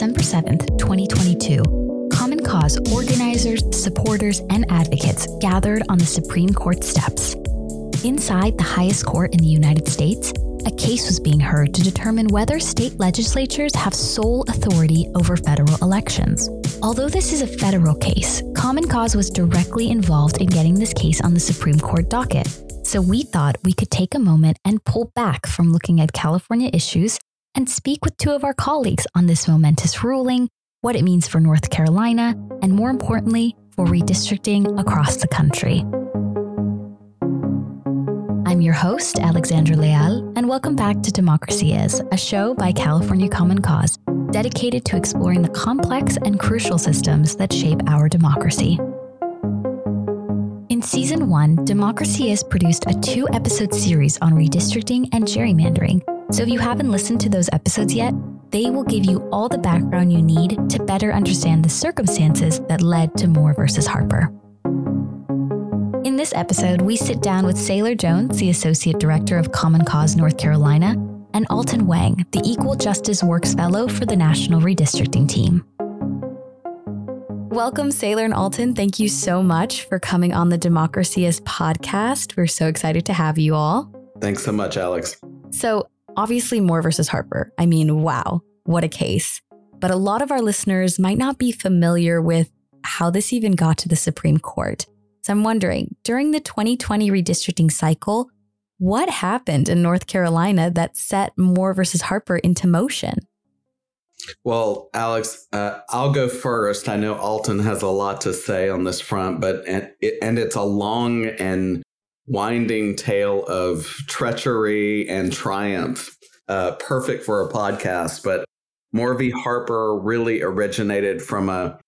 December 7th, 2022, Common Cause organizers, supporters, and advocates gathered on the Supreme Court steps. Inside the highest court in the United States, a case was being heard to determine whether state legislatures have sole authority over federal elections. Although this is a federal case, Common Cause was directly involved in getting this case on the Supreme Court docket. So we thought we could take a moment and pull back from looking at California issues and speak with two of our colleagues on this momentous ruling, what it means for North Carolina, and more importantly, for redistricting across the country. I'm your host, Alexandra Leal, and welcome back to Democracy Is, a show by California Common Cause, dedicated to exploring the complex and crucial systems that shape our democracy. In Season 1, Democracy Is produced a 2-episode series on redistricting and gerrymandering, so if you haven't listened to those episodes yet, they will give you all the background you need to better understand the circumstances that led to Moore v. Harper. In this episode, we sit down with Sailor Jones, the Associate Director of Common Cause North Carolina, and Alton Wang, the Equal Justice Works Fellow for the National Redistricting Team. Welcome, Sailor and Alton. Thank you so much for coming on the Democracy Is podcast. We're so excited to have you all. Thanks so much, Alex. So obviously, Moore v. Harper. I mean, wow, what a case. But a lot of our listeners might not be familiar with how this even got to the Supreme Court. So I'm wondering, during the 2020 redistricting cycle, what happened in North Carolina that set Moore v. Harper into motion? Well, Alex, I'll go first. I know Alton has a lot to say on this front, but and it's a long and winding tale of treachery and triumph, perfect for a podcast. But Moore v. Harper really originated from a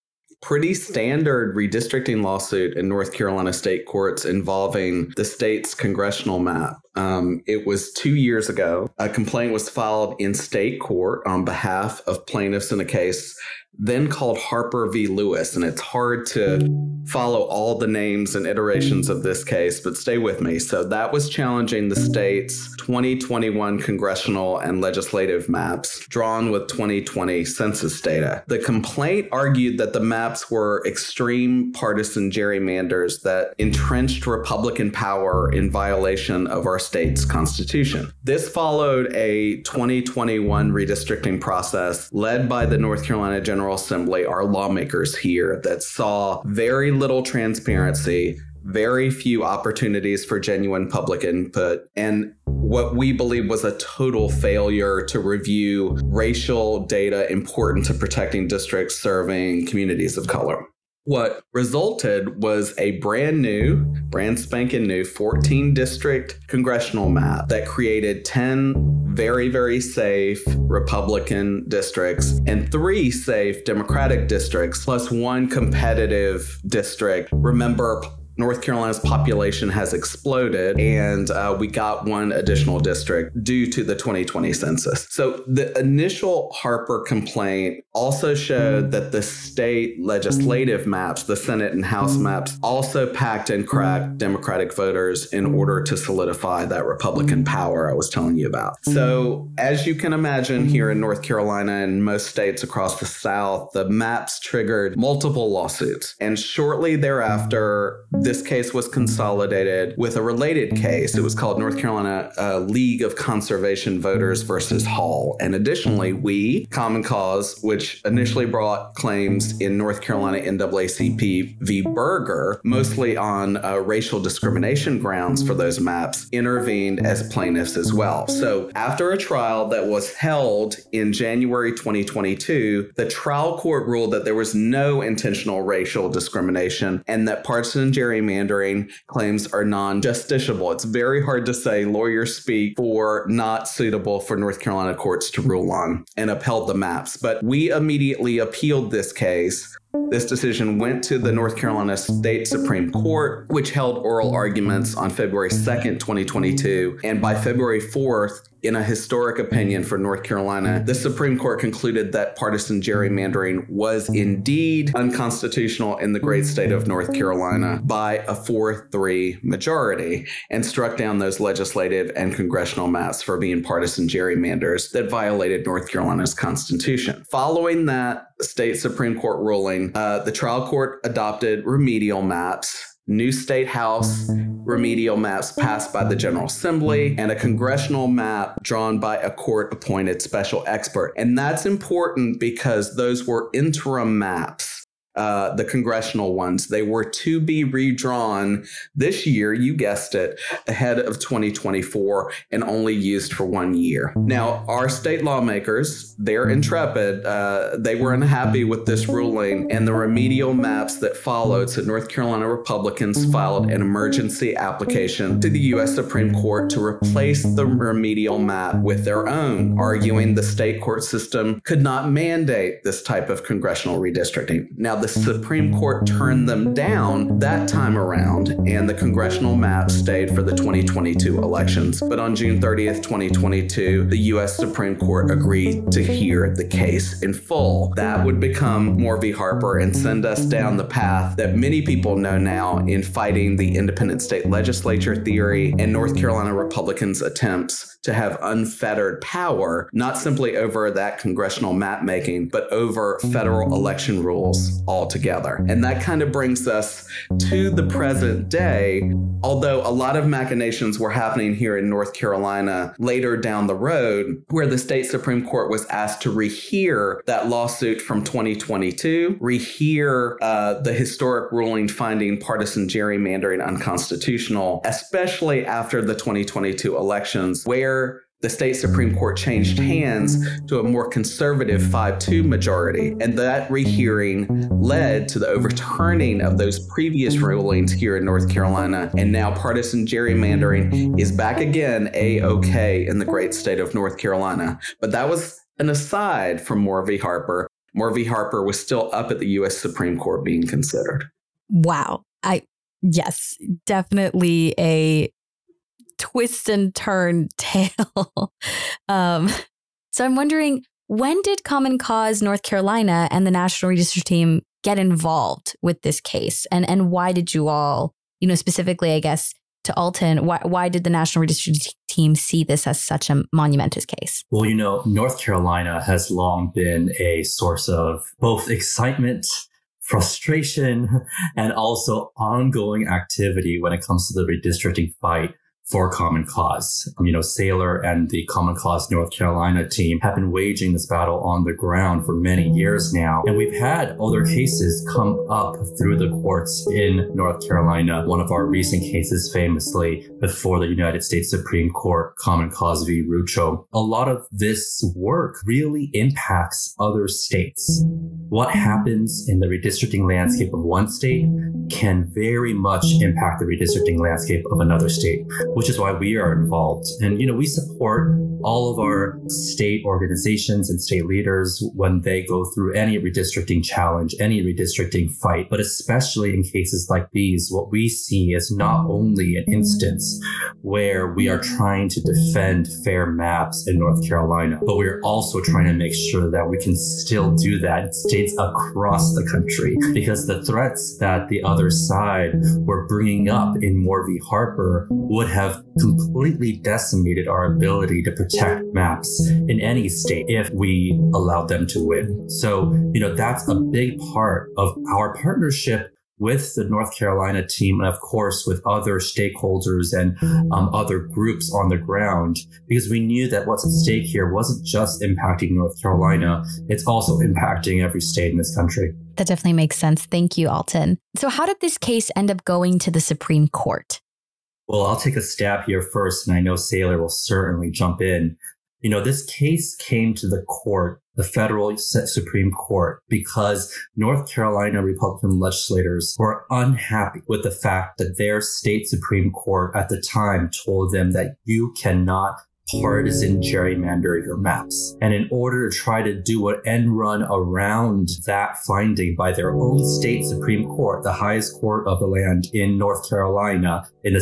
pretty standard redistricting lawsuit in North Carolina state courts involving the state's congressional map. It was 2 years ago. A complaint was filed in state court on behalf of plaintiffs in a case then called Harper v. Lewis. And it's hard to follow all the names and iterations of this case, but stay with me. So that was challenging the state's 2021 congressional and legislative maps drawn with 2020 census data. The complaint argued that the maps were extreme partisan gerrymanders that entrenched Republican power in violation of our state's constitution. This followed a 2021 redistricting process led by the North Carolina General Assembly, our lawmakers here, that saw very little transparency, very few opportunities for genuine public input, and what we believe was a total failure to review racial data important to protecting districts serving communities of color. What resulted was a brand spanking new 14 district congressional map that created 10 very, very safe Republican districts and 3 safe Democratic districts, plus 1 competitive district. Remember, North Carolina's population has exploded, and we got 1 additional district due to the 2020 census. So the initial Harper complaint also showed that the state legislative maps, the Senate and House maps, also packed and cracked Democratic voters in order to solidify that Republican power I was telling you about. So as you can imagine, here in North Carolina and most states across the South, the maps triggered multiple lawsuits. And shortly thereafter, this case was consolidated with a related case. It was called North Carolina League of Conservation Voters v. Hall. And additionally, we, Common Cause, which initially brought claims in North Carolina NAACP v. Burger, mostly on racial discrimination grounds for those maps, intervened as plaintiffs as well. So after a trial that was held in January 2022, the trial court ruled that there was no intentional racial discrimination and that partisan gerrymandering claims are non-justiciable. It's very hard to say, lawyers speak, for not suitable for North Carolina courts to rule on, and upheld the maps. But we immediately appealed this case. This decision went to the North Carolina State Supreme Court, which held oral arguments on February 2nd, 2022. And by February 4th, In a historic opinion for North Carolina, the Supreme Court concluded that partisan gerrymandering was indeed unconstitutional in the great state of North Carolina by a 4-3 majority and struck down those legislative and congressional maps for being partisan gerrymanders that violated North Carolina's constitution. Following that state Supreme Court ruling, the trial court adopted remedial maps. New state house remedial maps passed by the General Assembly and a congressional map drawn by a court-appointed special expert. And that's important because those were interim maps, the congressional ones. They were to be redrawn this year, you guessed it, ahead of 2024 and only used for 1 year. Now, our state lawmakers, they're intrepid. They were unhappy with this ruling and the remedial maps that followed. So North Carolina Republicans filed an emergency application to the U.S. Supreme Court to replace the remedial map with their own, arguing the state court system could not mandate this type of congressional redistricting. Now, the Supreme Court turned them down that time around, and the congressional map stayed for the 2022 elections. But on June 30th, 2022, the U.S. Supreme Court agreed to hear the case in full. That would become Moore v. Harper and send us down the path that many people know now in fighting the independent state legislature theory and North Carolina Republicans' attempts to have unfettered power, not simply over that congressional map making, but over federal election rules altogether. And that kind of brings us to the present day. Although a lot of machinations were happening here in North Carolina later down the road, where the state Supreme Court was asked to rehear that lawsuit from 2022, rehear the historic ruling finding partisan gerrymandering unconstitutional, especially after the 2022 elections, where the state Supreme Court changed hands to a more conservative 5-2 majority. And that rehearing led to the overturning of those previous rulings here in North Carolina. And now partisan gerrymandering is back again A-OK in the great state of North Carolina. But that was an aside from Moore v. Harper. Moore v. Harper was still up at the U.S. Supreme Court being considered. Wow. Yes, definitely a twist and turn tale. So I'm wondering, when did Common Cause North Carolina and the National Redistricting Team get involved with this case? And why did you all, specifically, I guess, to Alton, why did the National Redistricting Team see this as such a monumentous case? Well, North Carolina has long been a source of both excitement, frustration, and also ongoing activity when it comes to the redistricting fight for Common Cause. Sailor and the Common Cause North Carolina team have been waging this battle on the ground for many years now. And we've had other cases come up through the courts in North Carolina. One of our recent cases, famously before the United States Supreme Court, Common Cause v. Rucho. A lot of this work really impacts other states. What happens in the redistricting landscape of one state can very much impact the redistricting landscape of another state, which is why we are involved. And, we support all of our state organizations and state leaders when they go through any redistricting challenge, any redistricting fight, but especially in cases like these, what we see is not only an instance where we are trying to defend fair maps in North Carolina, but we're also trying to make sure that we can still do that in states across the country, because the threats that the other side were bringing up in Moore v. Harper would have completely decimated our ability to protect maps in any state if we allowed them to win. So, that's a big part of our partnership with the North Carolina team, and of course, with other stakeholders and other groups on the ground, because we knew that what's at stake here wasn't just impacting North Carolina, it's also impacting every state in this country. That definitely makes sense. Thank you, Alton. So how did this case end up going to the Supreme Court? Well, I'll take a stab here first, and I know Sailor will certainly jump in. This case came to the court, the federal Supreme Court, because North Carolina Republican legislators were unhappy with the fact that their state Supreme Court at the time told them that you cannot partisan gerrymander your maps. And in order to try to do an end run around that finding by their own state Supreme Court, the highest court of the land in North Carolina, in the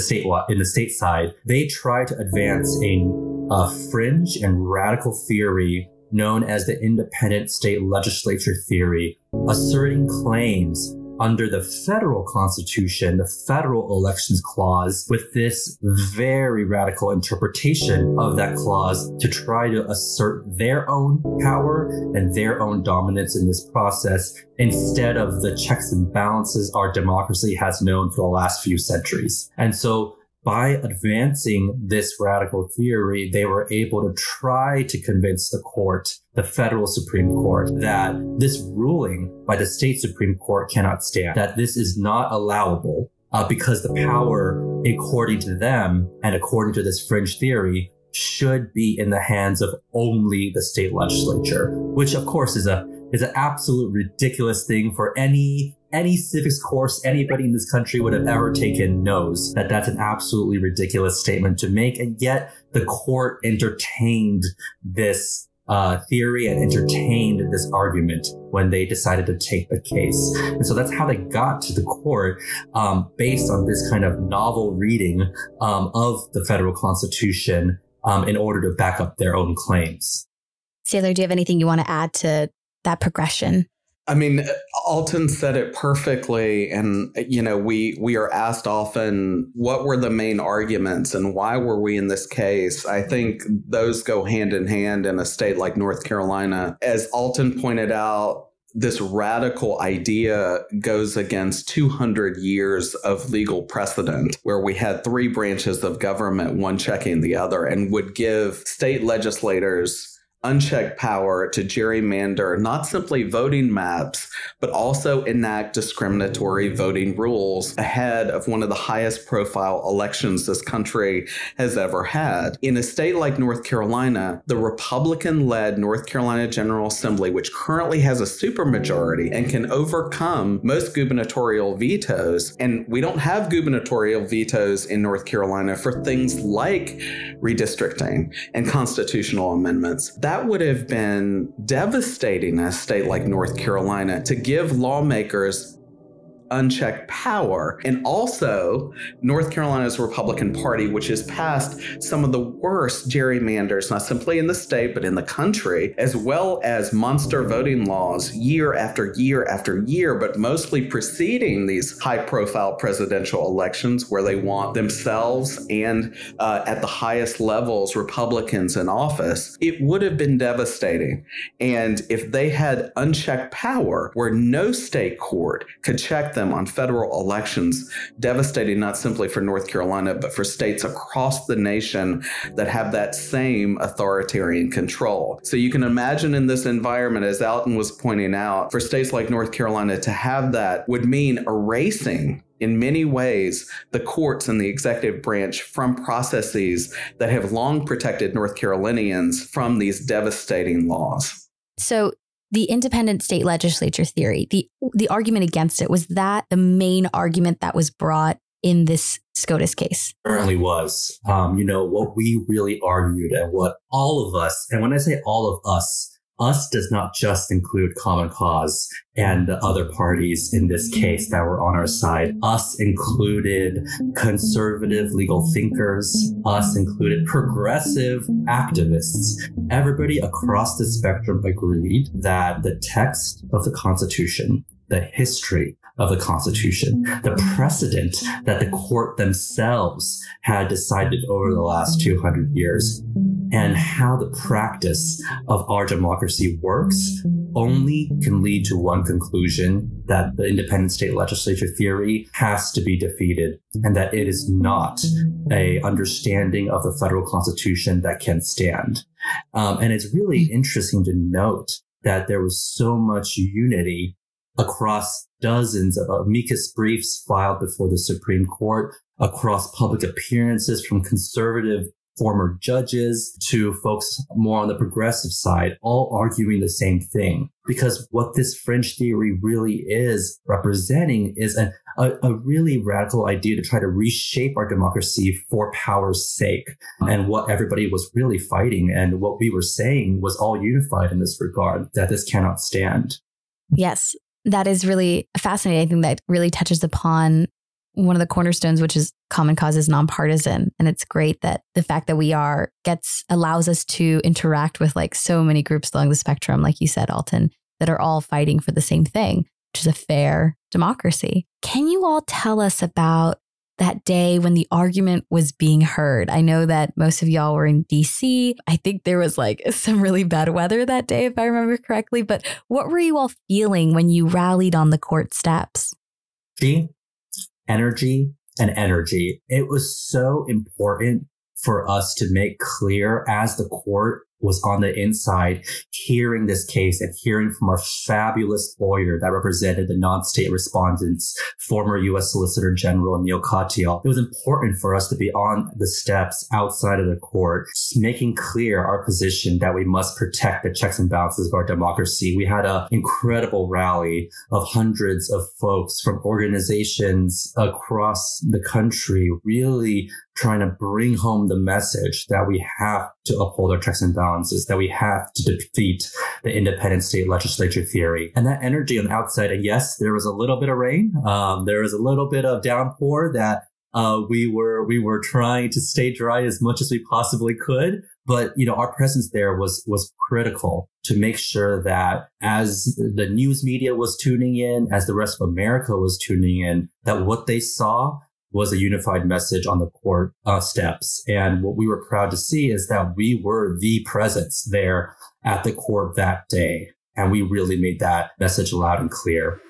state side, they tried to advance a a fringe and radical theory known as the independent state legislature theory, asserting claims under the federal constitution, the federal elections clause, with this very radical interpretation of that clause to try to assert their own power and their own dominance in this process, instead of the checks and balances our democracy has known for the last few centuries. And so by advancing this radical theory, they were able to try to convince the court, the federal Supreme Court, that this ruling by the state Supreme Court cannot stand, that this is not allowable because the power, according to them and according to this fringe theory, should be in the hands of only the state legislature, which of course is an absolute ridiculous thing for any civics course anybody in this country would have ever taken knows that that's an absolutely ridiculous statement to make. And yet the court entertained this theory and entertained this argument when they decided to take the case. And so that's how they got to the court, based on this kind of novel reading of the federal constitution in order to back up their own claims. Sailor, do you have anything you want to add to that progression? I mean, Alton said it perfectly. And, you know, we are asked often, what were the main arguments and why were we in this case? I think those go hand in hand in a state like North Carolina. As Alton pointed out, this radical idea goes against 200 years of legal precedent where we had three branches of government, one checking the other, and would give state legislators unchecked power to gerrymander not simply voting maps, but also enact discriminatory voting rules ahead of one of the highest profile elections this country has ever had. In a state like North Carolina, the Republican-led North Carolina General Assembly, which currently has a supermajority and can overcome most gubernatorial vetoes, and we don't have gubernatorial vetoes in North Carolina for things like redistricting and constitutional amendments. That would have been devastating in a state like North Carolina to give lawmakers unchecked power. And also, North Carolina's Republican Party, which has passed some of the worst gerrymanders, not simply in the state, but in the country, as well as monster voting laws year after year after year, but mostly preceding these high-profile presidential elections where they want themselves and at the highest levels, Republicans in office. It would have been devastating. And if they had unchecked power where no state court could check them on federal elections, devastating not simply for North Carolina, but for states across the nation that have that same authoritarian control. So you can imagine in this environment, as Alton was pointing out, for states like North Carolina to have that would mean erasing, in many ways, the courts and the executive branch from processes that have long protected North Carolinians from these devastating laws. So the independent state legislature theory, the argument against it, was that the main argument that was brought in this SCOTUS case? Certainly was. You know, what we really argued and what all of us, and when I say all of us, us does not just include Common Cause and the other parties in this case that were on our side. Us included conservative legal thinkers. Us included progressive activists. Everybody across the spectrum agreed that the text of the Constitution, the history of the Constitution, the precedent that the court themselves had decided over the last 200 years, and how the practice of our democracy works only can lead to one conclusion, that the independent state legislature theory has to be defeated, and that it is not an understanding of the federal Constitution that can stand. And it's really interesting to note that there was so much unity across dozens of amicus briefs filed before the Supreme Court, across public appearances from conservative former judges to folks more on the progressive side, all arguing the same thing. Because what this fringe theory really is representing is a really radical idea to try to reshape our democracy for power's sake. And what everybody was really fighting and what we were saying was all unified in this regard, that this cannot stand. Yes, that is really fascinating. I think that really touches upon one of the cornerstones, which is Common Cause is nonpartisan. And it's great that the fact that we are allows us to interact with like so many groups along the spectrum, like you said, Alton, that are all fighting for the same thing, which is a fair democracy. Can you all tell us about that day when the argument was being heard? I know that most of y'all were in DC. I think there was like some really bad weather that day, if I remember correctly. But what were you all feeling when you rallied on the court steps? Energy and energy. It was so important for us to make clear, as the court was on the inside, hearing this case and hearing from our fabulous lawyer that represented the non-state respondents, former U.S. Solicitor General Neal Katyal. It was important for us to be on the steps outside of the court, making clear our position that we must protect the checks and balances of our democracy. We had an incredible rally of hundreds of folks from organizations across the country, really trying to bring home the message that we have to uphold our checks and balances, that we have to defeat the independent state legislature theory. And that energy on the outside, and yes, there was a little bit of rain. There was a little bit of downpour that we were trying to stay dry as much as we possibly could. But, you know, our presence there was critical to make sure that as the news media was tuning in, as the rest of America was tuning in, that what they saw was a unified message on the court steps. And what we were proud to see is that we were the presence there at the court that day. And we really made that message loud and clear.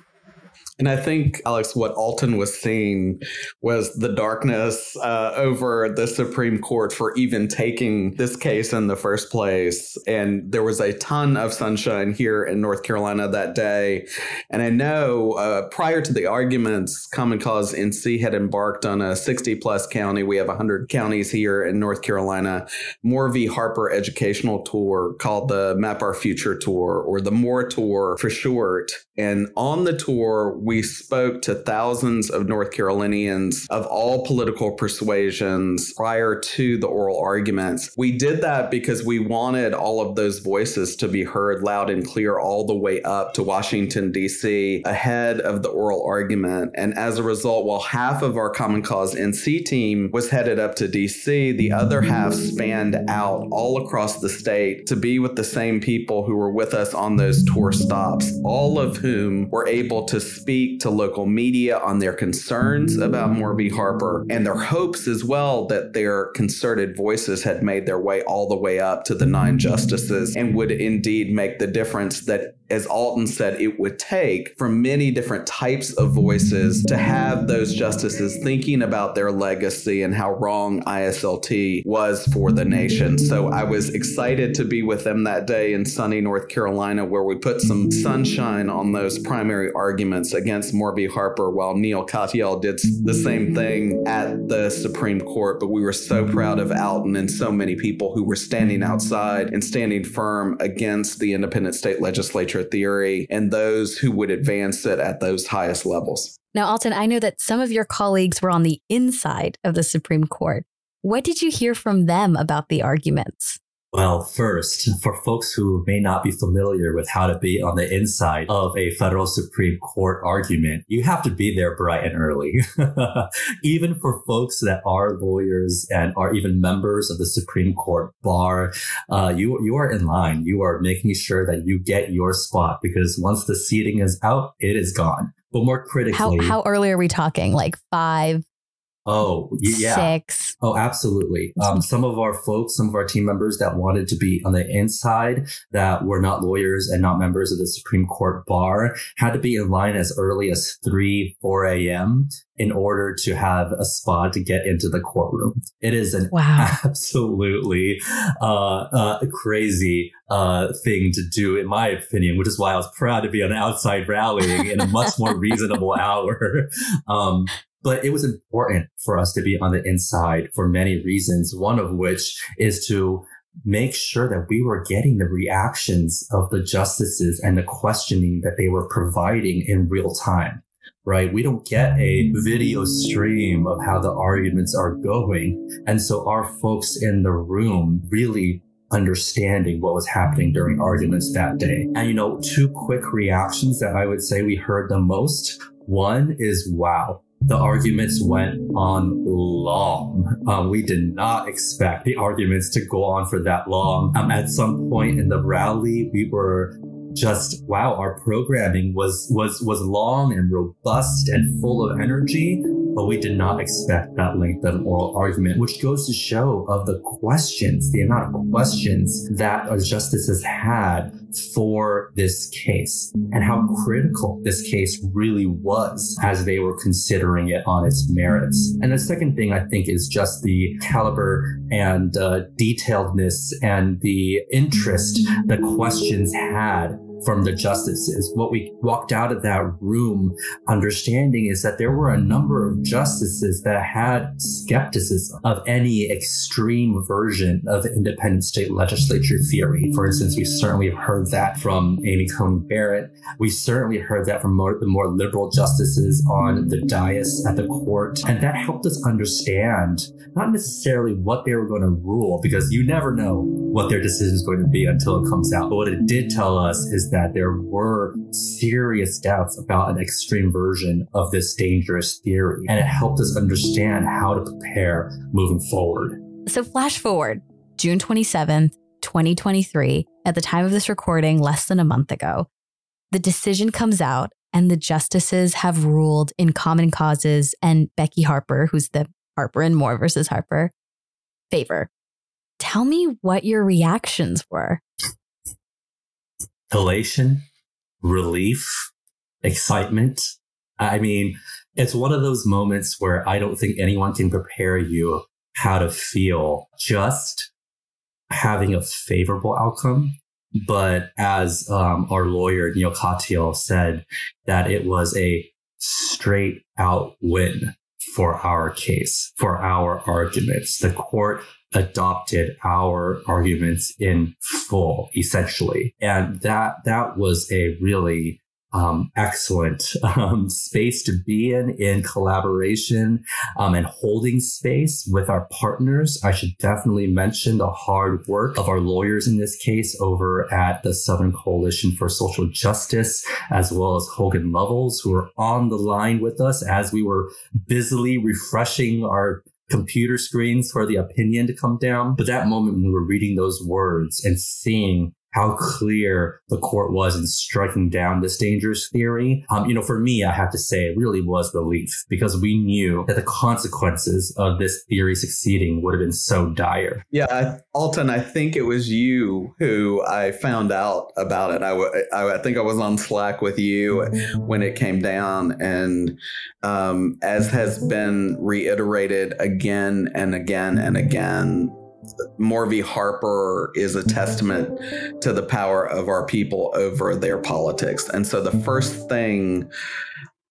And I think, Alex, what Alton was seeing was the darkness over the Supreme Court for even taking this case in the first place. And there was a ton of sunshine here in North Carolina that day. And I know prior to the arguments, Common Cause NC had embarked on a 60-plus county. We have 100 counties here in North Carolina. Moore v. Harper educational tour called the Map Our Future Tour, or the Moore Tour for short. And on the tour, we spoke to thousands of North Carolinians of all political persuasions prior to the oral arguments. We did that because we wanted all of those voices to be heard loud and clear all the way up to Washington, D.C. ahead of the oral argument. And as a result, while half of our Common Cause NC team was headed up to D.C., the other half spanned out all across the state to be with the same people who were with us on those tour stops, all of whom were able to speak to local media on their concerns about Moore v. Harper and their hopes as well that their concerted voices had made their way all the way up to the 9 justices and would indeed make the difference that, as Alton said, it would take from many different types of voices to have those justices thinking about their legacy and how wrong ISLT was for the nation. So I was excited to be with them that day in sunny North Carolina, where we put some sunshine on those primary arguments against Moore v. Harper, while Neal Katyal did the same thing at the Supreme Court. But we were so proud of Alton and so many people who were standing outside and standing firm against the independent state legislature theory and those who would advance it at those highest levels. Now, Alton, I know that some of your colleagues were on the inside of the Supreme Court. What did you hear from them about the arguments? Well, first, for folks who may not be familiar with how to be on the inside of a federal Supreme Court argument, you have to be there bright and early. Even for folks that are lawyers and are even members of the Supreme Court bar, you are in line. You are making sure that you get your spot, because once the seating is out, it is gone. But more critically, how early are we talking? Like 5? Oh, yeah. 6. Oh, absolutely. Some of our folks, some of our team members that wanted to be on the inside, that were not lawyers and not members of the Supreme Court bar, had to be in line as early as 3, 4 a.m. in order to have a spot to get into the courtroom. It is an absolutely crazy thing to do, in my opinion, which is why I was proud to be on the outside rallying in a much more reasonable hour. But it was important for us to be on the inside for many reasons, one of which is to make sure that we were getting the reactions of the justices and the questioning that they were providing in real time. Right. We don't get a video stream of how the arguments are going. And so our folks in the room really understanding what was happening during arguments that day. And, you know, 2 quick reactions that I would say we heard the most. One is, wow. The arguments went on long. We did not expect the arguments to go on for that long. At some point in the rally, we were just, wow, our programming was long and robust and full of energy, but we did not expect that length of oral argument, which goes to show of the questions, the amount of questions that our justices had for this case and how critical this case really was as they were considering it on its merits. And the second thing I think is just the caliber and detailedness and the interest the questions had from the justices. What we walked out of that room understanding is that there were a number of justices that had skepticism of any extreme version of independent state legislature theory. For instance, we certainly heard that from Amy Coney Barrett. We certainly heard that from the more liberal justices on the dais at the court. And that helped us understand not necessarily what they were going to rule, because you never know what their decision is going to be until it comes out. But what it did tell us is that there were serious doubts about an extreme version of this dangerous theory, and it helped us understand how to prepare moving forward. So flash forward, June 27th, 2023, at the time of this recording, less than a month ago, the decision comes out and the justices have ruled in Common Cause's and Becky Harper, who's the Harper and Moore versus Harper, favor. Tell me what your reactions were. Elation, relief, excitement. I mean, it's one of those moments where I don't think anyone can prepare you how to feel just having a favorable outcome. But as our lawyer, Neal Katyal, said, that it was a straight out win for our case, for our arguments. The court adopted our arguments in full, essentially. And that was a really excellent space to be in collaboration and holding space with our partners. I should definitely mention the hard work of our lawyers in this case over at the Southern Coalition for Social Justice, as well as Hogan Lovells, who were on the line with us as we were busily refreshing our computer screens for the opinion to come down. But that moment when we were reading those words and seeing how clear the court was in striking down this dangerous theory, for me, I have to say it really was relief, because we knew that the consequences of this theory succeeding would have been so dire. Yeah, Alton, I think it was you who I found out about it. I think I was on Slack with you when it came down. And as has been reiterated again and again and again, Moore v. Harper is a testament to the power of our people over their politics. And so the first thing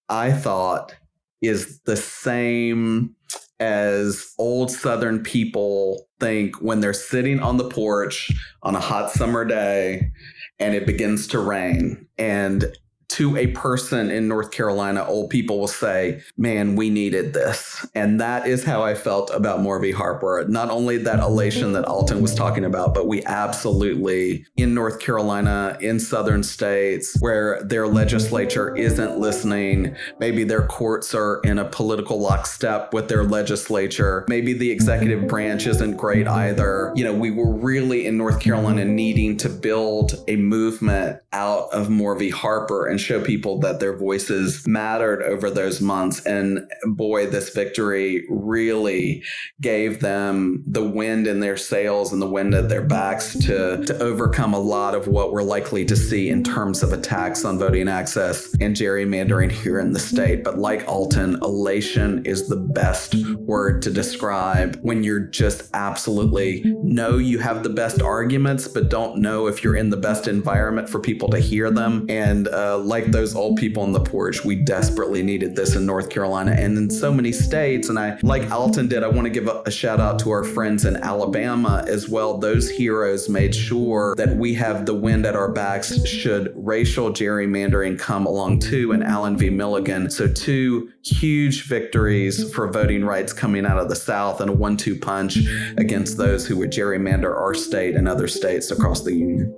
I thought is the same as old Southern people think when they're sitting on the porch on a hot summer day and it begins to rain. And to a person in North Carolina, old people will say, man, we needed this. And that is how I felt about Moore v. Harper. Not only that elation that Alton was talking about, but we absolutely, in North Carolina, in southern states where their legislature isn't listening, maybe their courts are in a political lockstep with their legislature, maybe the executive branch isn't great either. You know, we were really in North Carolina needing to build a movement out of Moore v. Harper and show people that their voices mattered over those months. And boy, this victory really gave them the wind in their sails and the wind at their backs to overcome a lot of what we're likely to see in terms of attacks on voting access and gerrymandering here in the state. But like Alton, elation is the best word to describe when you're just absolutely know you have the best arguments, but don't know if you're in the best environment for people to hear them. And like those old people on the porch, we desperately needed this in North Carolina and in so many states. And I, like Alton did, I want to give a shout out to our friends in Alabama as well. Those heroes made sure that we have the wind at our backs should racial gerrymandering come along too, and Allen v. Milligan. So two huge victories for voting rights coming out of the South and a 1-2 punch against those who would gerrymander our state and other states across the union.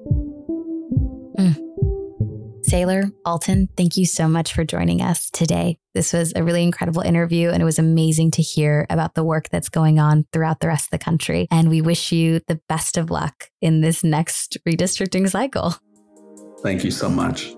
Sailor, Alton, thank you so much for joining us today. This was a really incredible interview, and it was amazing to hear about the work that's going on throughout the rest of the country. And we wish you the best of luck in this next redistricting cycle. Thank you so much.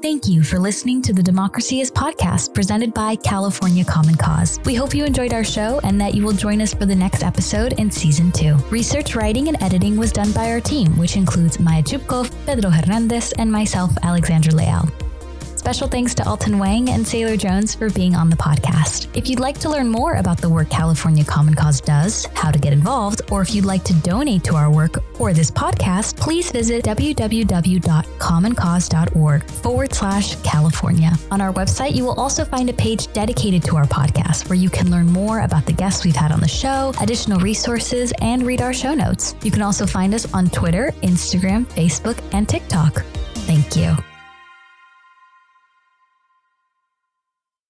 Thank you for listening to the Democracy Is podcast presented by California Common Cause. We hope you enjoyed our show and that you will join us for the next episode in season 2. Research, writing, and editing was done by our team, which includes Maya Chupkov, Pedro Hernandez, and myself, Alexandra Leal. Special thanks to Alton Wang and Sailor Jones for being on the podcast. If you'd like to learn more about the work California Common Cause does, how to get involved, or if you'd like to donate to our work or this podcast, please visit www.commoncause.org/California. On our website, you will also find a page dedicated to our podcast where you can learn more about the guests we've had on the show, additional resources, and read our show notes. You can also find us on Twitter, Instagram, Facebook, and TikTok. Thank you.